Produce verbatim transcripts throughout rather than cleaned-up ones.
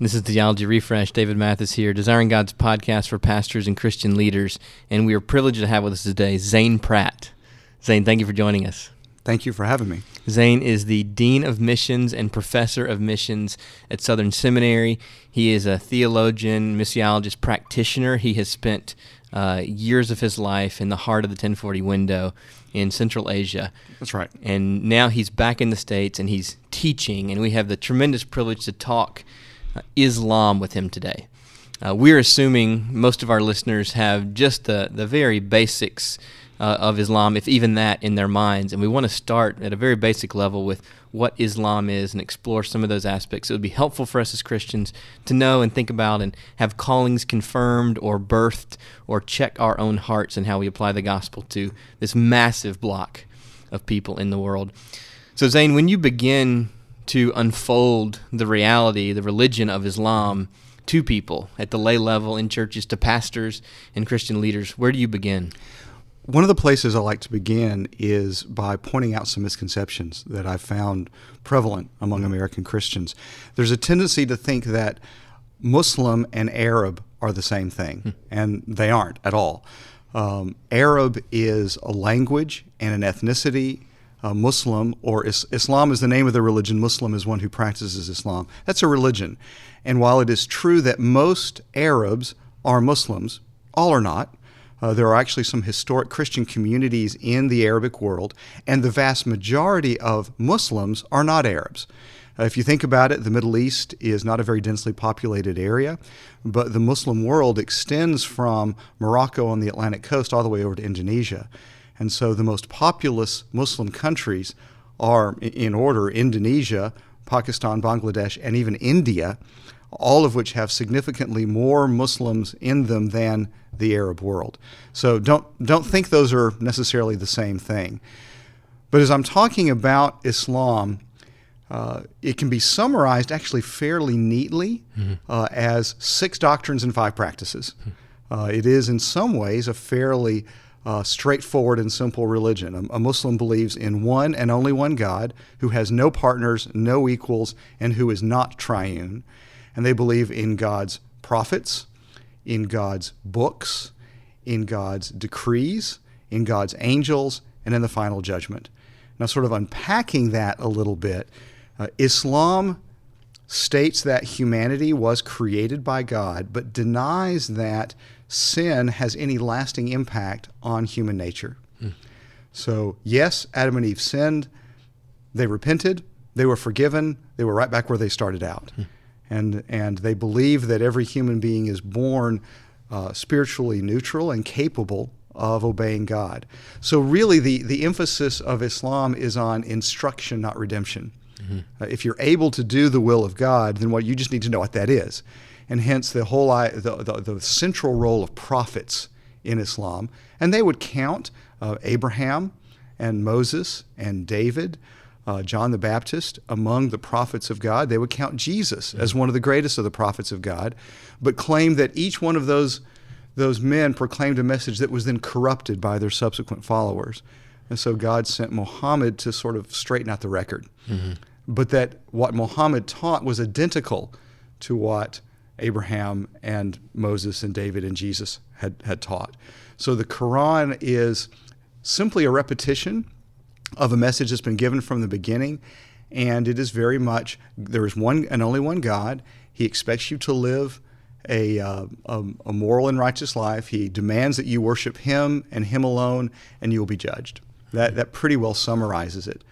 This is Theology Refresh. David Mathis here, Desiring God's podcast for pastors and Christian leaders. And we are privileged to have with us today Zane Pratt. Zane, thank you for joining us. Thank you for having me. Zane is the Dean of Missions and Professor of Missions at Southern Seminary. He is a theologian, missiologist, practitioner. He has spent uh, years of his life in the heart of the ten forty window in Central Asia. That's right. And now he's back in the States and he's teaching, and we have the tremendous privilege to talk Islam with him today. Uh, we're assuming most of our listeners have just the, the very basics uh, of Islam, if even that, in their minds, and we want to start at a very basic level with what Islam is and explore some of those aspects. It would be helpful for us as Christians to know and think about and have callings confirmed or birthed or check our own hearts and how we apply the gospel to this massive block of people in the world. So Zane, when you begin to unfold the reality, the religion of Islam to people at the lay level, in churches, to pastors and Christian leaders, where do you begin? One of the places I like to begin is by pointing out some misconceptions that I've found prevalent among American Christians. There's a tendency to think that Muslim and Arab are the same thing, hmm. and they aren't at all. Um, Arab is a language and an ethnicity. Uh, Muslim, or is, Islam is the name of the religion. Muslim is one who practices Islam. That's a religion. And while it is true that most Arabs are Muslims, all are not. Uh, there are actually some historic Christian communities in the Arabic world, and the vast majority of Muslims are not Arabs. Uh, if you think about it, the Middle East is not a very densely populated area, but the Muslim world extends from Morocco on the Atlantic coast all the way over to Indonesia. And so the most populous Muslim countries are, in order, Indonesia, Pakistan, Bangladesh, and even India, all of which have significantly more Muslims in them than the Arab world. So don't don't think those are necessarily the same thing. But as I'm talking about Islam, uh, it can be summarized actually fairly neatly mm-hmm. uh, as six doctrines and five practices. Uh, it is in some ways a fairly Uh, straightforward and simple religion. A, a Muslim believes in one and only one God, who has no partners, no equals, and who is not triune. And they believe in God's prophets, in God's books, in God's decrees, in God's angels, and in the final judgment. Now, sort of unpacking that a little bit, uh, Islam states that humanity was created by God, but denies that sin has any lasting impact on human nature. Mm. So, yes, Adam and Eve sinned. They repented. They were forgiven. They were right back where they started out. Mm. And and they believe that every human being is born uh, spiritually neutral and capable of obeying God. So really the, the emphasis of Islam is on instruction, not redemption. Mm-hmm. Uh, if you're able to do the will of God, then what you just need to know what that is. And hence the whole the, the, the central role of prophets in Islam, and they would count uh, Abraham and Moses and David, uh, John the Baptist among the prophets of God. They would count Jesus as one of the greatest of the prophets of God, but claim that each one of those those men proclaimed a message that was then corrupted by their subsequent followers, and so God sent Muhammad to sort of straighten out the record. Mm-hmm. But that what Muhammad taught was identical to what Abraham and Moses and David and Jesus had, had taught. So the Quran is simply a repetition of a message that's been given from the beginning, and it is very much, there is one and only one God. He expects you to live a, uh, a, a moral and righteous life. He demands that you worship Him and Him alone, and you will be judged. That, that pretty well summarizes it.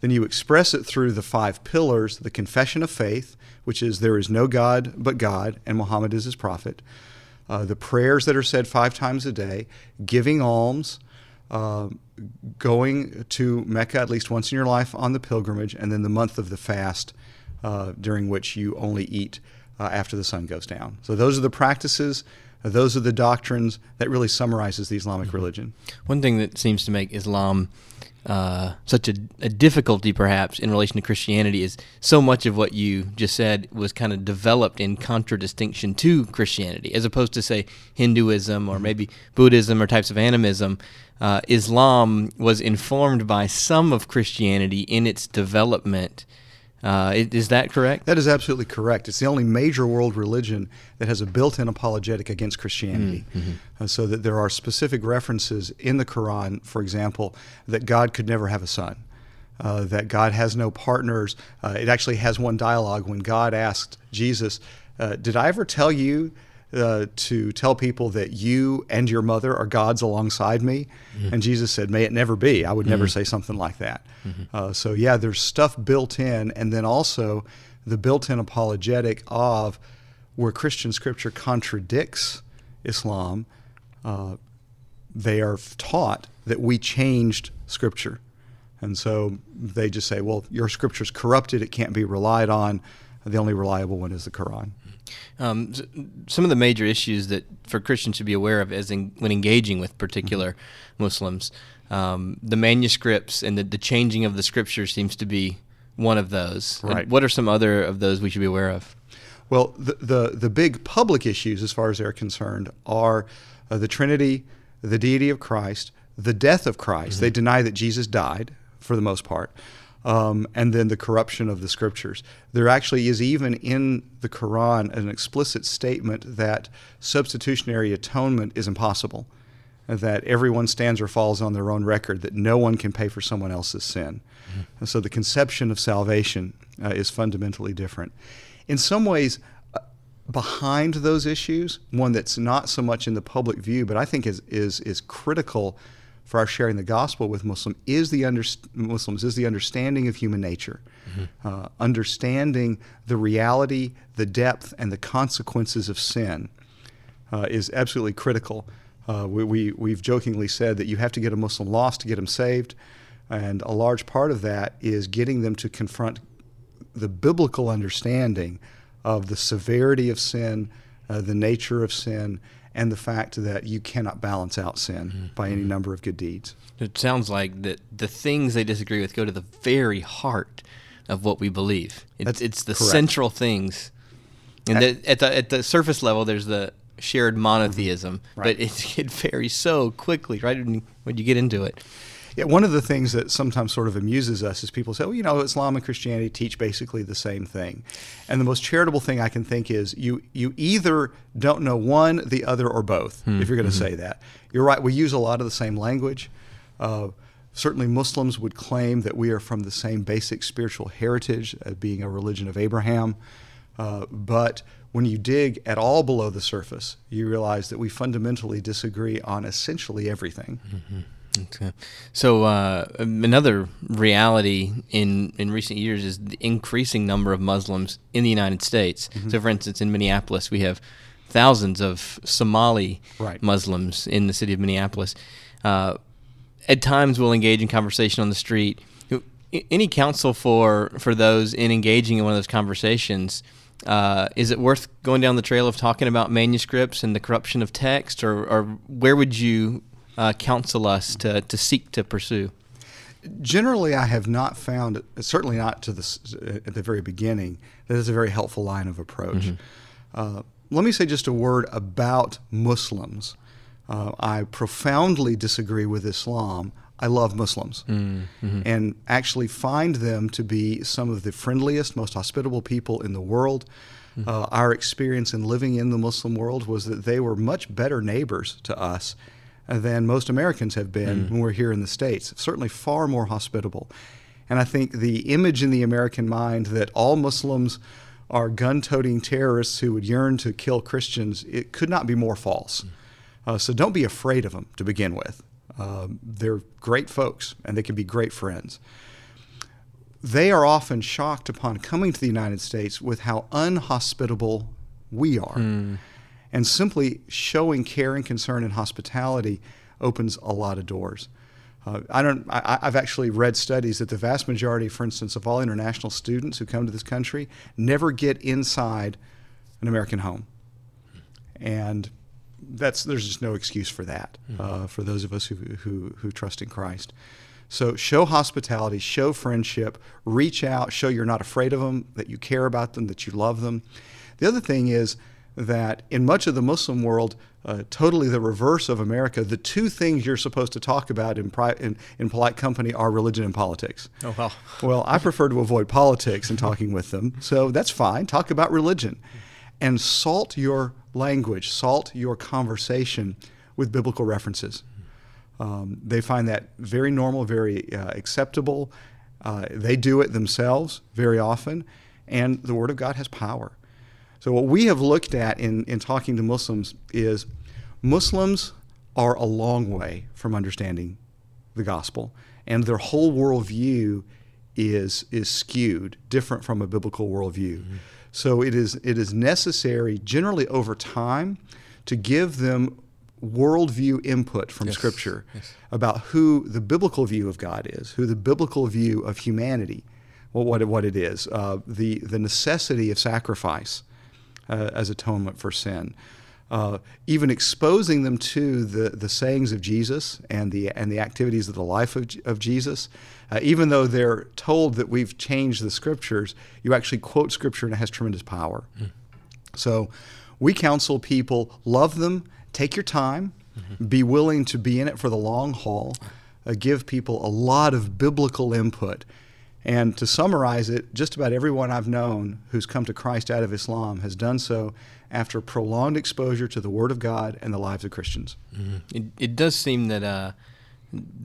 Then you express it through the five pillars, the confession of faith, which is there is no God but God, and Muhammad is his prophet, uh, the prayers that are said five times a day, giving alms, uh, going to Mecca at least once in your life on the pilgrimage, and then the month of the fast uh, during which you only eat uh, after the sun goes down. So those are the practices. Those are the doctrines that really summarizes the Islamic religion. One thing that seems to make Islam uh, such a, a difficulty, perhaps, in relation to Christianity is so much of what you just said was kind of developed in contradistinction to Christianity, as opposed to, say, Hinduism or maybe Buddhism or types of animism. Uh, Islam was informed by some of Christianity in its development, Uh, is that correct? That is absolutely correct. It's the only major world religion that has a built-in apologetic against Christianity. Mm-hmm. uh, so that there are specific references in the Quran, for example, that God could never have a son, uh, that God has no partners. Uh, it actually has one dialogue when God asked Jesus, uh, did I ever tell you Uh, to tell people that you and your mother are gods alongside me? Mm-hmm. And Jesus said, may it never be. I would mm-hmm. never say something like that. Mm-hmm. uh, so yeah, there's stuff built in, and then also the built-in apologetic of where Christian scripture contradicts Islam, uh, they are taught that we changed scripture. And so they just say, well, your scripture's corrupted, it can't be relied on. The only reliable one is the Quran. Um, some of the major issues that for Christians should be aware of as in, when engaging with particular mm-hmm. Muslims, um, the manuscripts and the, the changing of the scripture seems to be one of those. Right. And what are some other of those we should be aware of? Well, the, the, the big public issues as far as they're concerned are uh, the Trinity, the deity of Christ, the death of Christ. Mm-hmm. They deny that Jesus died for the most part. Um, and then the corruption of the scriptures. There actually is even in the Quran an explicit statement that substitutionary atonement is impossible, that everyone stands or falls on their own record, that no one can pay for someone else's sin. Mm-hmm. And so the conception of salvation uh, is fundamentally different. In some ways, uh, behind those issues, one that's not so much in the public view, but I think is, is, is critical for our sharing the gospel with Muslim is the under, Muslims is the understanding of human nature, mm-hmm. uh, understanding the reality, the depth, and the consequences of sin uh, is absolutely critical. Uh, we, we, we've jokingly said that you have to get a Muslim lost to get them saved, and a large part of that is getting them to confront the biblical understanding of the severity of sin, uh, the nature of sin, and the fact that you cannot balance out sin mm-hmm. by any number of good deeds. It sounds like that the things they disagree with go to the very heart of what we believe. It, That's it's the correct. Central things. And at the, at, the, at the surface level, there's the shared monotheism, mm-hmm. right. but it, it varies so quickly right when you get into it. Yeah, one of the things that sometimes sort of amuses us is people say, well, you know, Islam and Christianity teach basically the same thing. And the most charitable thing I can think is you you either don't know one, the other, or both, hmm. if you're going to mm-hmm. say that. You're right, we use a lot of the same language. Uh, certainly Muslims would claim that we are from the same basic spiritual heritage, uh, being a religion of Abraham. Uh, but when you dig at all below the surface, you realize that we fundamentally disagree on essentially everything. Mm-hmm. Okay. So uh, another reality in, in recent years is the increasing number of Muslims in the United States. Mm-hmm. So, for instance, in Minneapolis, we have thousands of Somali right. Muslims in the city of Minneapolis. Uh, at times, we'll engage in conversation on the street. Any counsel for, for those in engaging in one of those conversations? Uh, is it worth going down the trail of talking about manuscripts and the corruption of text, or, or where would you... Uh, counsel us to, to seek to pursue? Generally, I have not found, certainly not to the, at the very beginning, that it's a very helpful line of approach. Mm-hmm. Uh, let me say just a word about Muslims. Uh, I profoundly disagree with Islam. I love Muslims mm-hmm. and actually find them to be some of the friendliest, most hospitable people in the world. Mm-hmm. Uh, our experience in living in the Muslim world was that they were much better neighbors to us than most Americans have been mm. when we're here in the States. Certainly far more hospitable. And I think the image in the American mind that all Muslims are gun-toting terrorists who would yearn to kill Christians, it could not be more false. Mm. Uh, so don't be afraid of them to begin with. Um, they're great folks, and they can be great friends. They are often shocked upon coming to the United States with how unhospitable we are. Mm. And simply showing care and concern and hospitality opens a lot of doors. Uh, I don't. I, I've actually read studies that the vast majority, for instance, of all international students who come to this country never get inside an American home, and that's there's just no excuse for that mm-hmm. uh, for those of us who, who who trust in Christ. So show hospitality, show friendship, reach out, show you're not afraid of them, that you care about them, that you love them. The other thing is, that in much of the Muslim world, uh, totally the reverse of America, the two things you're supposed to talk about in, pri in, in polite company are religion and politics. Oh, well. Well, I prefer to avoid politics in talking with them, so that's fine. Talk about religion. And salt your language, salt your conversation with biblical references. Um, they find that very normal, very uh, acceptable. Uh, they do it themselves very often, and the Word of God has power. So what we have looked at in, in talking to Muslims is Muslims are a long way from understanding the gospel, and their whole worldview is, is skewed, different from a biblical worldview. Mm-hmm. So it is, it is necessary, generally over time, to give them worldview input from yes. Scripture yes. about who the biblical view of God is, who the biblical view of humanity, well, what, what it is, uh, the, the necessity of sacrifice. Uh, as atonement for sin, uh, even exposing them to the the sayings of Jesus and the and the activities of the life of, of Jesus, uh, even though they're told that we've changed the scriptures, you actually quote scripture and it has tremendous power. Mm. So, we counsel people: love them, take your time, mm-hmm. be willing to be in it for the long haul, uh, give people a lot of biblical input. And to summarize it, just about everyone I've known who's come to Christ out of Islam has done so after prolonged exposure to the Word of God and the lives of Christians. Mm-hmm. It, it does seem that uh,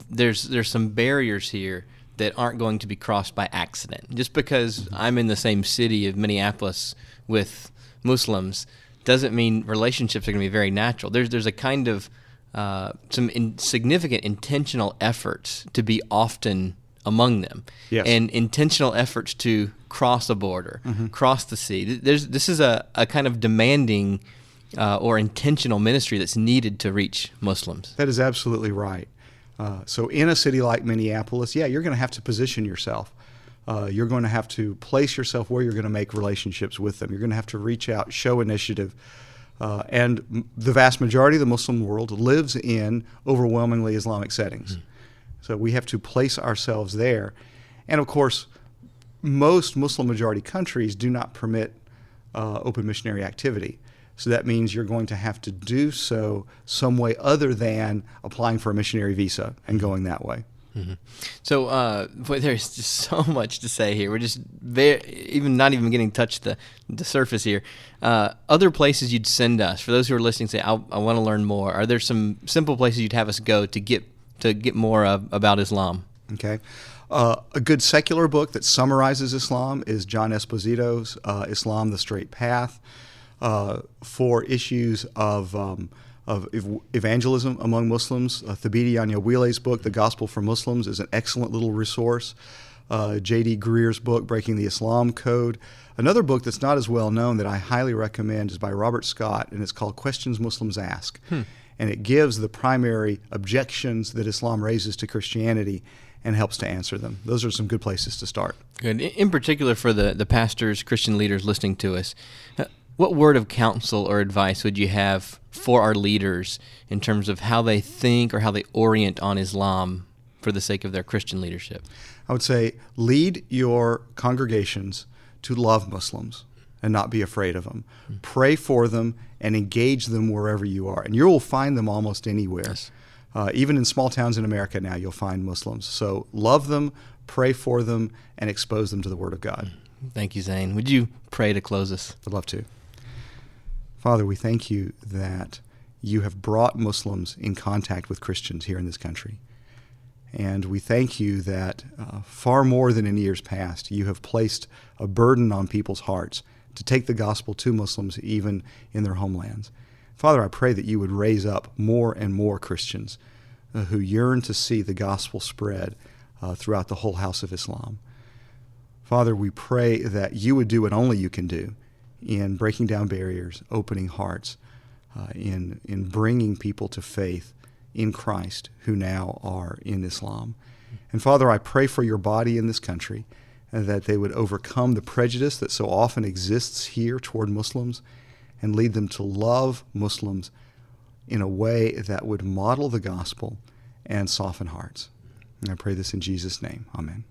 there's, there's some barriers here that aren't going to be crossed by accident. Just because I'm in the same city of Minneapolis with Muslims doesn't mean relationships are going to be very natural. There's, there's a kind of uh, some in, significant intentional efforts to be often among them, yes. and intentional efforts to cross a border, mm-hmm. cross the sea. There's, this is a, a kind of demanding uh, or intentional ministry that's needed to reach Muslims. That is absolutely right. Uh, so in a city like Minneapolis, yeah, you're going to have to position yourself. Uh, you're going to have to place yourself where you're going to make relationships with them. You're going to have to reach out, show initiative. Uh, and the vast majority of the Muslim world lives in overwhelmingly Islamic settings. Mm-hmm. So we have to place ourselves there. And of course, most Muslim-majority countries do not permit uh, open missionary activity. So that means you're going to have to do so some way other than applying for a missionary visa and going that way. Mm-hmm. So uh, boy, there's just so much to say here. We're just very, even not even getting touched the, the surface here. Uh, other places you'd send us, for those who are listening, say, I, I want to learn more. Are there some simple places you'd have us go to get to get more uh, about Islam? Okay. Uh, a good secular book that summarizes Islam is John Esposito's uh, Islam, The Straight Path, uh, for issues of, um, of ev evangelism among Muslims. Uh, Thabiti Anyawale's book, The Gospel for Muslims, is an excellent little resource. Uh, J D Greer's book, Breaking the Islam Code. Another book that's not as well known that I highly recommend is by Robert Scott, and it's called Questions Muslims Ask. Hmm. And it gives the primary objections that Islam raises to Christianity and helps to answer them. Those are some good places to start. Good. In particular for the, the pastors, Christian leaders listening to us, what word of counsel or advice would you have for our leaders in terms of how they think or how they orient on Islam for the sake of their Christian leadership? I would say lead your congregations to love Muslims and not be afraid of them. Pray for them and engage them wherever you are. And you will find them almost anywhere. Yes. Uh, even in small towns in America now, you'll find Muslims. So love them, pray for them, and expose them to the Word of God. Thank you, Zane. Would you pray to close us? I'd love to. Father, we thank you that you have brought Muslims in contact with Christians here in this country. And we thank you that uh, far more than in years past, you have placed a burden on people's hearts to take the gospel to Muslims even in their homelands. Father, I pray that you would raise up more and more Christians uh, who yearn to see the gospel spread uh, throughout the whole house of Islam. Father, we pray that you would do what only you can do in breaking down barriers, opening hearts, uh, in, in bringing people to faith in Christ who now are in Islam. And Father, I pray for your body in this country, and that they would overcome the prejudice that so often exists here toward Muslims and lead them to love Muslims in a way that would model the gospel and soften hearts. And I pray this in Jesus' name. Amen.